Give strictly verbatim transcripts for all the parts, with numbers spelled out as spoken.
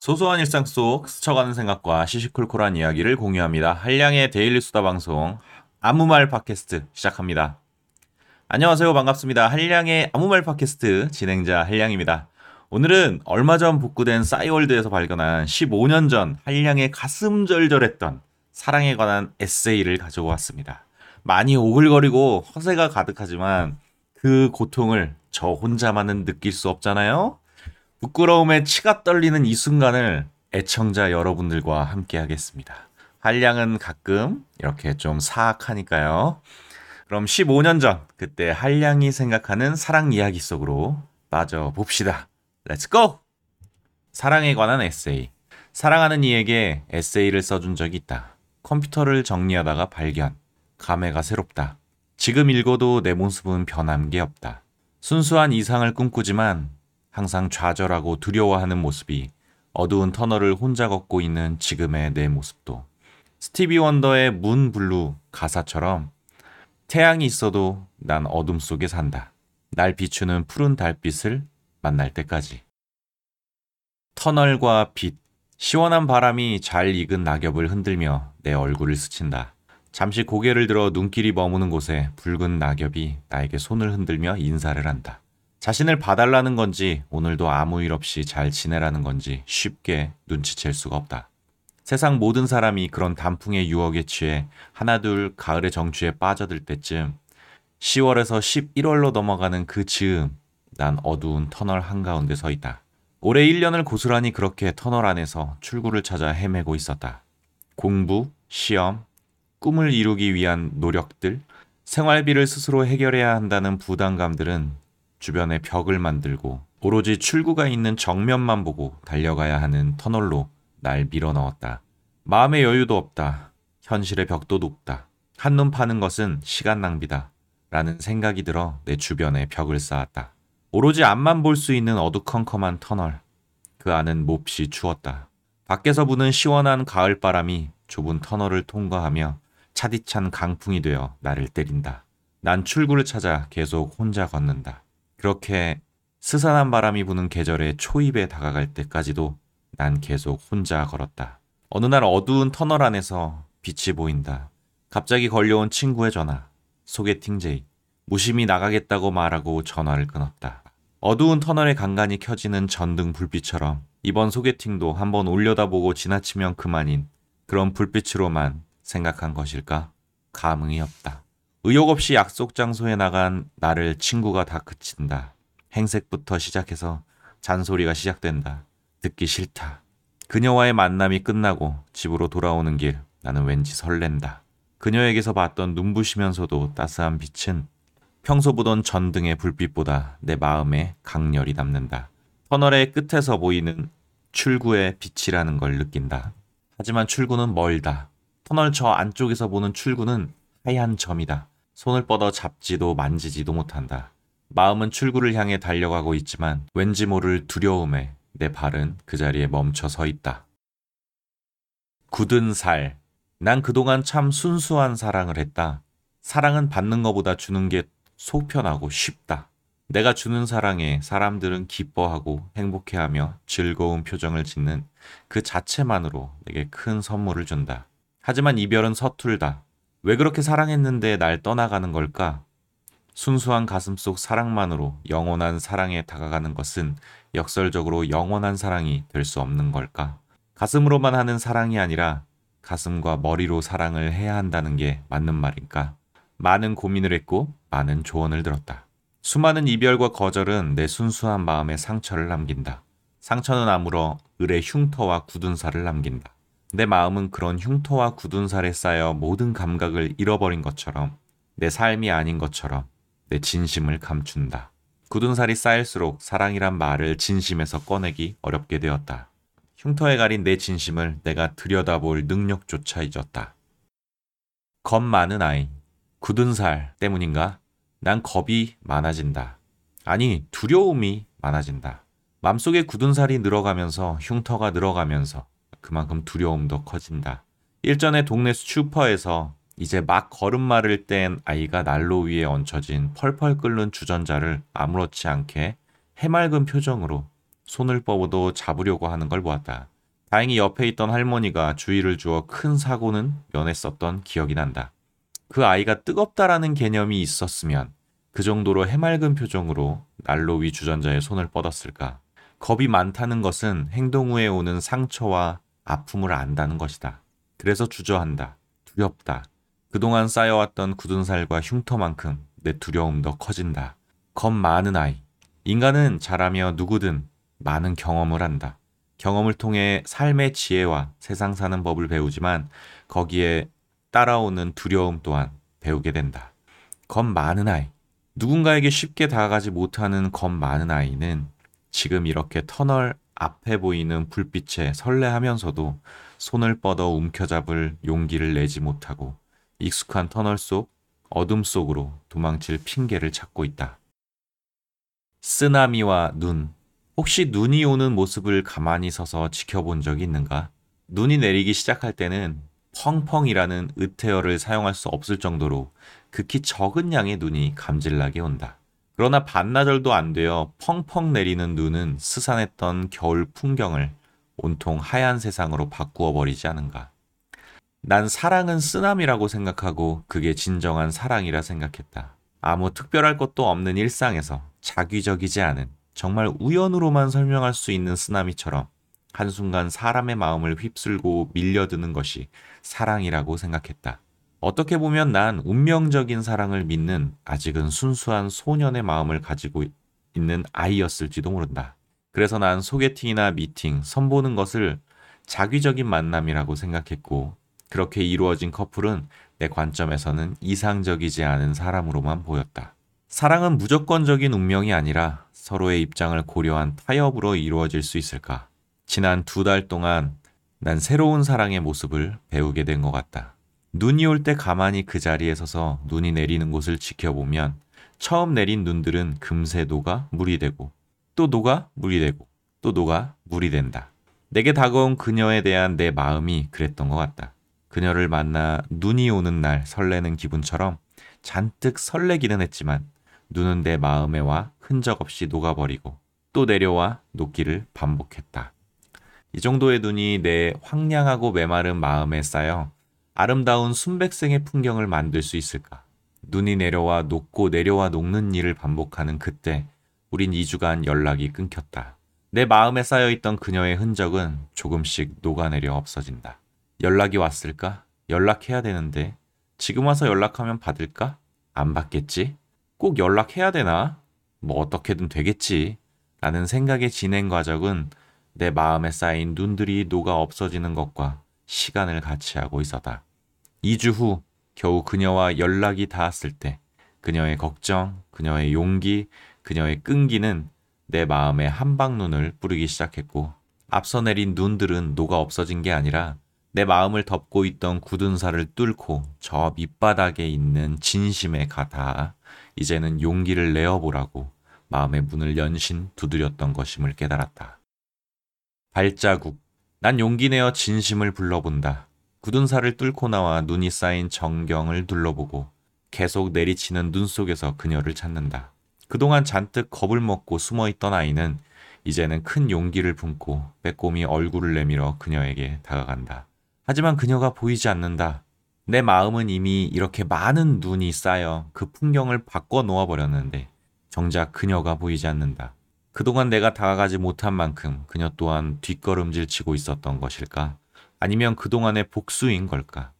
소소한 일상 속 스쳐가는 생각과 시시콜콜한 이야기를 공유합니다. 한량의 데일리 수다 방송 아무말 팟캐스트 시작합니다. 안녕하세요. 반갑습니다. 한량의 아무말 팟캐스트 진행자 한량입니다. 오늘은 얼마 전 복구된 싸이월드에서 발견한 십오 년 전 한량의 가슴 절절했던 사랑에 관한 에세이를 가지고 왔습니다. 많이 오글거리고 허세가 가득하지만 그 고통을 저 혼자만은 느낄 수 없잖아요. 부끄러움에 치가 떨리는 이 순간을 애청자 여러분들과 함께 하겠습니다. 한량은 가끔 이렇게 좀 사악하니까요. 그럼 십오 년 전 그때 한량이 생각하는 사랑 이야기 속으로 빠져봅시다. 렛츠고! 사랑에 관한 에세이. 사랑하는 이에게 에세이를 써준 적이 있다. 컴퓨터를 정리하다가 발견. 감회가 새롭다. 지금 읽어도 내 모습은 변한 게 없다. 순수한 이상을 꿈꾸지만 항상 좌절하고 두려워하는 모습이 어두운 터널을 혼자 걷고 있는 지금의 내 모습도 스티비 원더의 문 블루 가사처럼 태양이 있어도 난 어둠 속에 산다. 날 비추는 푸른 달빛을 만날 때까지. 터널과 빛, 시원한 바람이 잘 익은 낙엽을 흔들며 내 얼굴을 스친다. 잠시 고개를 들어 눈길이 머무는 곳에 붉은 낙엽이 나에게 손을 흔들며 인사를 한다. 자신을 봐달라는 건지 오늘도 아무 일 없이 잘 지내라는 건지 쉽게 눈치챌 수가 없다. 세상 모든 사람이 그런 단풍의 유혹에 취해 하나둘 가을의 정취에 빠져들 때쯤 시월에서 십일월로 넘어가는 그 즈음 난 어두운 터널 한가운데 서 있다. 올해 일 년을 고스란히 그렇게 터널 안에서 출구를 찾아 헤매고 있었다. 공부, 시험, 꿈을 이루기 위한 노력들, 생활비를 스스로 해결해야 한다는 부담감들은 주변에 벽을 만들고 오로지 출구가 있는 정면만 보고 달려가야 하는 터널로 날 밀어넣었다. 마음의 여유도 없다. 현실의 벽도 높다. 한눈 파는 것은 시간 낭비다. 라는 생각이 들어 내 주변에 벽을 쌓았다. 오로지 앞만 볼 수 있는 어두컴컴한 터널. 그 안은 몹시 추웠다. 밖에서 부는 시원한 가을 바람이 좁은 터널을 통과하며 차디찬 강풍이 되어 나를 때린다. 난 출구를 찾아 계속 혼자 걷는다. 그렇게 스산한 바람이 부는 계절의 초입에 다가갈 때까지도 난 계속 혼자 걸었다. 어느 날 어두운 터널 안에서 빛이 보인다. 갑자기 걸려온 친구의 전화. 소개팅 제이. 무심히 나가겠다고 말하고 전화를 끊었다. 어두운 터널에 간간히 켜지는 전등 불빛처럼 이번 소개팅도 한번 올려다보고 지나치면 그만인 그런 불빛으로만 생각한 것일까? 감흥이 없다. 의욕 없이 약속 장소에 나간 나를 친구가 다 그친다. 행색부터 시작해서 잔소리가 시작된다. 듣기 싫다. 그녀와의 만남이 끝나고 집으로 돌아오는 길 나는 왠지 설렌다. 그녀에게서 봤던 눈부시면서도 따스한 빛은 평소 보던 전등의 불빛보다 내 마음에 강렬히 남는다. 터널의 끝에서 보이는 출구의 빛이라는 걸 느낀다. 하지만 출구는 멀다. 터널 저 안쪽에서 보는 출구는 하얀 점이다. 손을 뻗어 잡지도 만지지도 못한다. 마음은 출구를 향해 달려가고 있지만 왠지 모를 두려움에 내 발은 그 자리에 멈춰 서 있다. 굳은 살. 난 그동안 참 순수한 사랑을 했다. 사랑은 받는 것보다 주는 게 속 편하고 쉽다. 내가 주는 사랑에 사람들은 기뻐하고 행복해하며 즐거운 표정을 짓는 그 자체만으로 내게 큰 선물을 준다. 하지만 이별은 서툴다. 왜 그렇게 사랑했는데 날 떠나가는 걸까? 순수한 가슴 속 사랑만으로 영원한 사랑에 다가가는 것은 역설적으로 영원한 사랑이 될 수 없는 걸까? 가슴으로만 하는 사랑이 아니라 가슴과 머리로 사랑을 해야 한다는 게 맞는 말인가? 많은 고민을 했고 많은 조언을 들었다. 수많은 이별과 거절은 내 순수한 마음에 상처를 남긴다. 상처는 아물어 을의 흉터와 굳은 살을 남긴다. 내 마음은 그런 흉터와 굳은 살에 쌓여 모든 감각을 잃어버린 것처럼 내 삶이 아닌 것처럼 내 진심을 감춘다. 굳은 살이 쌓일수록 사랑이란 말을 진심에서 꺼내기 어렵게 되었다. 흉터에 가린 내 진심을 내가 들여다볼 능력조차 잊었다. 겁 많은 아이. 굳은 살 때문인가? 난 겁이 많아진다. 아니, 두려움이 많아진다. 맘속에 굳은 살이 늘어가면서 흉터가 늘어가면서 그만큼 두려움도 커진다. 일전에 동네 슈퍼에서 이제 막 걸음마를 뗀 아이가 난로 위에 얹혀진 펄펄 끓는 주전자를 아무렇지 않게 해맑은 표정으로 손을 뻗어도 잡으려고 하는 걸 보았다. 다행히 옆에 있던 할머니가 주의를 주어 큰 사고는 면했었던 기억이 난다. 그 아이가 뜨겁다라는 개념이 있었으면 그 정도로 해맑은 표정으로 난로 위 주전자에 손을 뻗었을까. 겁이 많다는 것은 행동 후에 오는 상처와 아픔을 안다는 것이다. 그래서 주저한다. 두렵다. 그동안 쌓여왔던 굳은 살과 흉터만큼 내 두려움도 커진다. 겁 많은 아이. 인간은 자라며 누구든 많은 경험을 한다. 경험을 통해 삶의 지혜와 세상 사는 법을 배우지만 거기에 따라오는 두려움 또한 배우게 된다. 겁 많은 아이. 누군가에게 쉽게 다가가지 못하는 겁 많은 아이는 지금 이렇게 터널 앞에 보이는 불빛에 설레하면서도 손을 뻗어 움켜잡을 용기를 내지 못하고 익숙한 터널 속 어둠 속으로 도망칠 핑계를 찾고 있다. 쓰나미와 눈. 혹시 눈이 오는 모습을 가만히 서서 지켜본 적이 있는가? 눈이 내리기 시작할 때는 펑펑이라는 으태어를 사용할 수 없을 정도로 극히 적은 양의 눈이 감질나게 온다. 그러나 반나절도 안 되어 펑펑 내리는 눈은 스산했던 겨울 풍경을 온통 하얀 세상으로 바꾸어 버리지 않은가. 난 사랑은 쓰나미라고 생각하고 그게 진정한 사랑이라 생각했다. 아무 특별할 것도 없는 일상에서 자기적이지 않은 정말 우연으로만 설명할 수 있는 쓰나미처럼 한순간 사람의 마음을 휩쓸고 밀려드는 것이 사랑이라고 생각했다. 어떻게 보면 난 운명적인 사랑을 믿는 아직은 순수한 소년의 마음을 가지고 있는 아이였을지도 모른다. 그래서 난 소개팅이나 미팅, 선보는 것을 자기적인 만남이라고 생각했고 그렇게 이루어진 커플은 내 관점에서는 이상적이지 않은 사람으로만 보였다. 사랑은 무조건적인 운명이 아니라 서로의 입장을 고려한 타협으로 이루어질 수 있을까? 지난 두 달 동안 난 새로운 사랑의 모습을 배우게 된 것 같다. 눈이 올 때 가만히 그 자리에 서서 눈이 내리는 곳을 지켜보면 처음 내린 눈들은 금세 녹아 물이 되고 또 녹아 물이 되고 또 녹아 물이 된다. 내게 다가온 그녀에 대한 내 마음이 그랬던 것 같다. 그녀를 만나 눈이 오는 날 설레는 기분처럼 잔뜩 설레기는 했지만 눈은 내 마음에 와 흔적 없이 녹아버리고 또 내려와 녹기를 반복했다. 이 정도의 눈이 내 황량하고 메마른 마음에 쌓여 아름다운 순백생의 풍경을 만들 수 있을까? 눈이 내려와 녹고 내려와 녹는 일을 반복하는 그때 우린 이 주간 연락이 끊겼다. 내 마음에 쌓여있던 그녀의 흔적은 조금씩 녹아내려 없어진다. 연락이 왔을까? 연락해야 되는데 지금 와서 연락하면 받을까? 안 받겠지? 꼭 연락해야 되나? 뭐 어떻게든 되겠지. 라는 생각의 진행 과정은 내 마음에 쌓인 눈들이 녹아 없어지는 것과 시간을 같이 하고 있었다. 이 주 후 겨우 그녀와 연락이 닿았을 때 그녀의 걱정, 그녀의 용기, 그녀의 끈기는 내 마음에 한방눈을 뿌리기 시작했고 앞서 내린 눈들은 녹아 없어진 게 아니라 내 마음을 덮고 있던 굳은 살을 뚫고 저 밑바닥에 있는 진심에 가닿아 이제는 용기를 내어보라고 마음의 문을 연신 두드렸던 것임을 깨달았다. 발자국. 난 용기 내어 진심을 불러본다. 굳은 살을 뚫고 나와 눈이 쌓인 정경을 둘러보고 계속 내리치는 눈 속에서 그녀를 찾는다. 그동안 잔뜩 겁을 먹고 숨어있던 아이는 이제는 큰 용기를 품고 빼꼼히 얼굴을 내밀어 그녀에게 다가간다. 하지만 그녀가 보이지 않는다. 내 마음은 이미 이렇게 많은 눈이 쌓여 그 풍경을 바꿔 놓아버렸는데 정작 그녀가 보이지 않는다. 그동안 내가 다가가지 못한 만큼 그녀 또한 뒷걸음질 치고 있었던 것일까? 아니면 그동안의 복수인 걸까?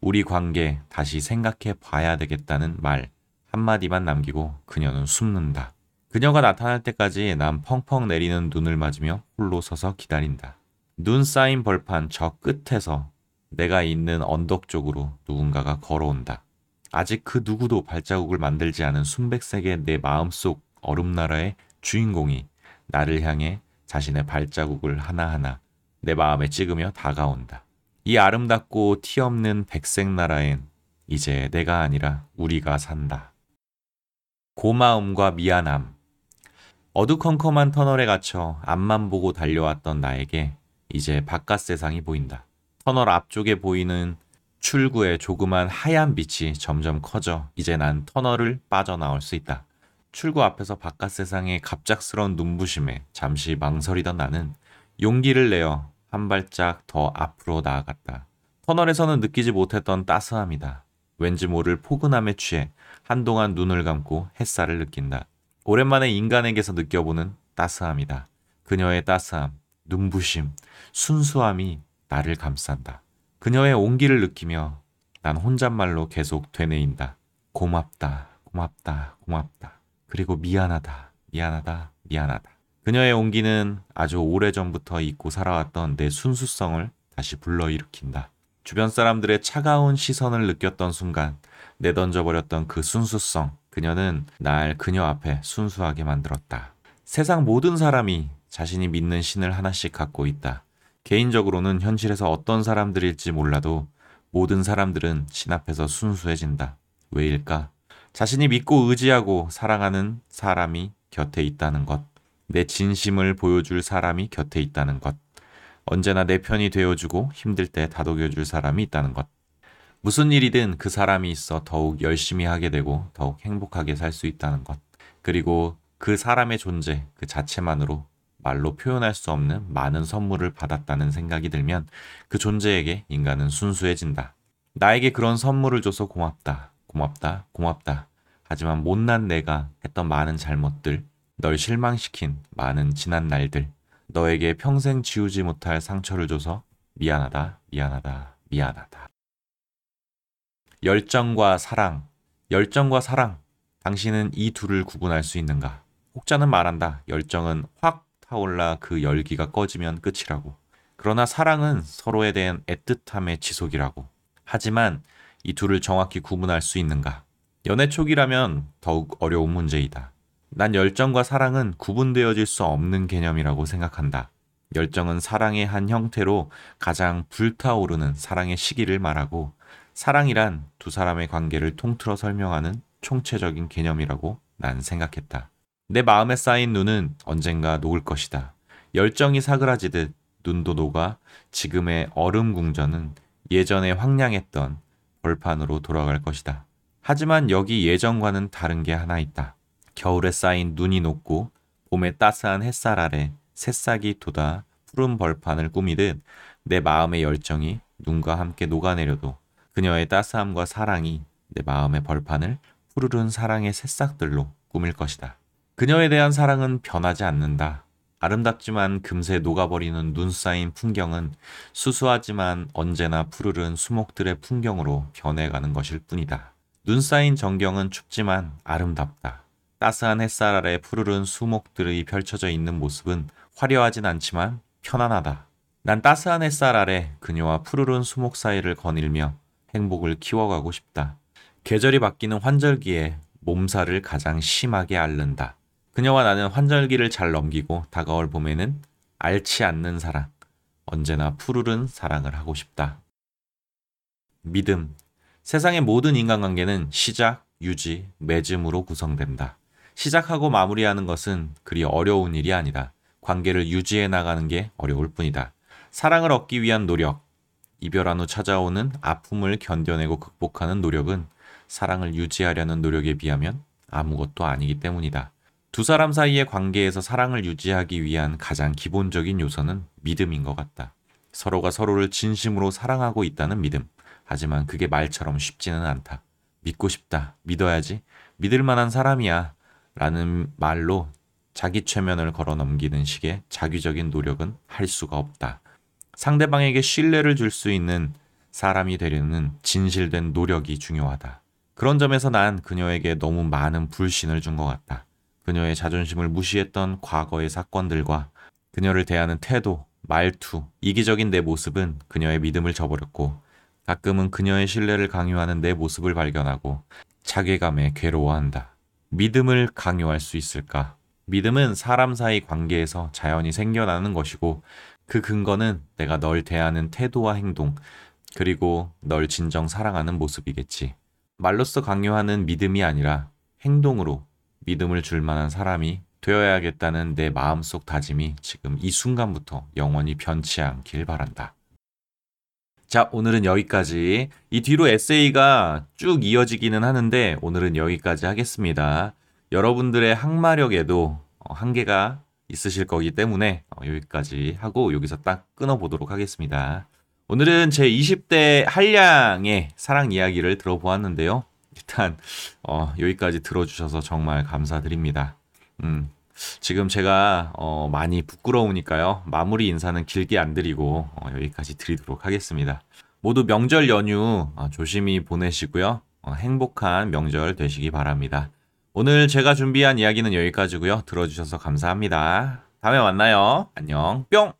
우리 관계 다시 생각해 봐야 되겠다는 말 한마디만 남기고 그녀는 숨는다. 그녀가 나타날 때까지 난 펑펑 내리는 눈을 맞으며 홀로 서서 기다린다. 눈 쌓인 벌판 저 끝에서 내가 있는 언덕 쪽으로 누군가가 걸어온다. 아직 그 누구도 발자국을 만들지 않은 순백색의 내 마음속 얼음나라의 주인공이 나를 향해 자신의 발자국을 하나하나 내 마음에 찍으며 다가온다. 이 아름답고 티없는 백색 나라엔 이제 내가 아니라 우리가 산다. 고마움과 미안함. 어두컴컴한 터널에 갇혀 앞만 보고 달려왔던 나에게 이제 바깥 세상이 보인다. 터널 앞쪽에 보이는 출구의 조그만 하얀 빛이 점점 커져 이제 난 터널을 빠져나올 수 있다. 출구 앞에서 바깥 세상의 갑작스러운 눈부심에 잠시 망설이던 나는 용기를 내어 한 발짝 더 앞으로 나아갔다. 터널에서는 느끼지 못했던 따스함이다. 왠지 모를 포근함에 취해 한동안 눈을 감고 햇살을 느낀다. 오랜만에 인간에게서 느껴보는 따스함이다. 그녀의 따스함, 눈부심, 순수함이 나를 감싼다. 그녀의 온기를 느끼며 난 혼잣말로 계속 되뇌인다. 고맙다, 고맙다, 고맙다. 그리고 미안하다, 미안하다, 미안하다. 그녀의 온기는 아주 오래전부터 잊고 살아왔던 내 순수성을 다시 불러일으킨다. 주변 사람들의 차가운 시선을 느꼈던 순간 내던져버렸던 그 순수성, 그녀는 날 그녀 앞에 순수하게 만들었다. 세상 모든 사람이 자신이 믿는 신을 하나씩 갖고 있다. 개인적으로는 현실에서 어떤 사람들일지 몰라도 모든 사람들은 신 앞에서 순수해진다. 왜일까? 자신이 믿고 의지하고 사랑하는 사람이 곁에 있다는 것. 내 진심을 보여줄 사람이 곁에 있다는 것. 언제나 내 편이 되어주고 힘들 때 다독여줄 사람이 있다는 것. 무슨 일이든 그 사람이 있어 더욱 열심히 하게 되고 더욱 행복하게 살 수 있다는 것. 그리고 그 사람의 존재 그 자체만으로 말로 표현할 수 없는 많은 선물을 받았다는 생각이 들면 그 존재에게 인간은 순수해진다. 나에게 그런 선물을 줘서 고맙다. 고맙다. 고맙다. 하지만 못난 내가 했던 많은 잘못들, 널 실망시킨 많은 지난 날들, 너에게 평생 지우지 못할 상처를 줘서 미안하다. 미안하다. 미안하다. 열정과 사랑. 열정과 사랑. 당신은 이 둘을 구분할 수 있는가? 혹자는 말한다. 열정은 확 타올라 그 열기가 꺼지면 끝이라고. 그러나 사랑은 서로에 대한 애틋함의 지속이라고. 하지만 이 둘을 정확히 구분할 수 있는가? 연애 초기라면 더욱 어려운 문제이다. 난 열정과 사랑은 구분되어질 수 없는 개념이라고 생각한다. 열정은 사랑의 한 형태로 가장 불타오르는 사랑의 시기를 말하고, 사랑이란 두 사람의 관계를 통틀어 설명하는 총체적인 개념이라고 난 생각했다. 내 마음에 쌓인 눈은 언젠가 녹을 것이다. 열정이 사그라지듯 눈도 녹아 지금의 얼음 궁전은 예전에 황량했던 벌판으로 돌아갈 것이다. 하지만 여기 예전과는 다른 게 하나 있다. 겨울에 쌓인 눈이 녹고 봄의 따스한 햇살 아래 새싹이 돋아 푸른 벌판을 꾸미듯 내 마음의 열정이 눈과 함께 녹아내려도 그녀의 따스함과 사랑이 내 마음의 벌판을 푸르른 사랑의 새싹들로 꾸밀 것이다. 그녀에 대한 사랑은 변하지 않는다. 아름답지만 금세 녹아버리는 눈 쌓인 풍경은 수수하지만 언제나 푸르른 수목들의 풍경으로 변해가는 것일 뿐이다. 눈 쌓인 전경은 춥지만 아름답다. 따스한 햇살 아래 푸르른 수목들이 펼쳐져 있는 모습은 화려하진 않지만 편안하다. 난 따스한 햇살 아래 그녀와 푸르른 수목 사이를 거닐며 행복을 키워가고 싶다. 계절이 바뀌는 환절기에 몸살을 가장 심하게 앓는다. 그녀와 나는 환절기를 잘 넘기고 다가올 봄에는 앓지 않는 사랑, 언제나 푸르른 사랑을 하고 싶다. 믿음. 세상의 모든 인간관계는 시작, 유지, 맺음으로 구성된다. 시작하고 마무리하는 것은 그리 어려운 일이 아니다. 관계를 유지해 나가는 게 어려울 뿐이다. 사랑을 얻기 위한 노력, 이별한 후 찾아오는 아픔을 견뎌내고 극복하는 노력은 사랑을 유지하려는 노력에 비하면 아무것도 아니기 때문이다. 두 사람 사이의 관계에서 사랑을 유지하기 위한 가장 기본적인 요소는 믿음인 것 같다. 서로가 서로를 진심으로 사랑하고 있다는 믿음. 하지만 그게 말처럼 쉽지는 않다. 믿고 싶다. 믿어야지. 믿을 만한 사람이야. 라는 말로 자기 최면을 걸어 넘기는 식의 자기적인 노력은 할 수가 없다. 상대방에게 신뢰를 줄 수 있는 사람이 되려는 진실된 노력이 중요하다. 그런 점에서 난 그녀에게 너무 많은 불신을 준 것 같다. 그녀의 자존심을 무시했던 과거의 사건들과 그녀를 대하는 태도, 말투, 이기적인 내 모습은 그녀의 믿음을 저버렸고, 가끔은 그녀의 신뢰를 강요하는 내 모습을 발견하고 자괴감에 괴로워한다. 믿음을 강요할 수 있을까? 믿음은 사람 사이 관계에서 자연히 생겨나는 것이고, 그 근거는 내가 널 대하는 태도와 행동, 그리고 널 진정 사랑하는 모습이겠지. 말로써 강요하는 믿음이 아니라 행동으로 믿음을 줄 만한 사람이 되어야겠다는 내 마음속 다짐이 지금 이 순간부터 영원히 변치 않길 바란다. 자, 오늘은 여기까지. 이 뒤로 에세이가 쭉 이어지기는 하는데 오늘은 여기까지 하겠습니다. 여러분들의 항마력에도 한계가 있으실 거기 때문에 여기까지 하고 여기서 딱 끊어보도록 하겠습니다. 오늘은 제 이십 대 한량의 사랑 이야기를 들어보았는데요. 일단 어, 여기까지 들어주셔서 정말 감사드립니다. 음, 지금 제가 어, 많이 부끄러우니까요. 마무리 인사는 길게 안 드리고 어, 여기까지 드리도록 하겠습니다. 모두 명절 연휴 어, 조심히 보내시고요. 어, 행복한 명절 되시기 바랍니다. 오늘 제가 준비한 이야기는 여기까지고요. 들어주셔서 감사합니다. 다음에 만나요. 안녕. 뿅!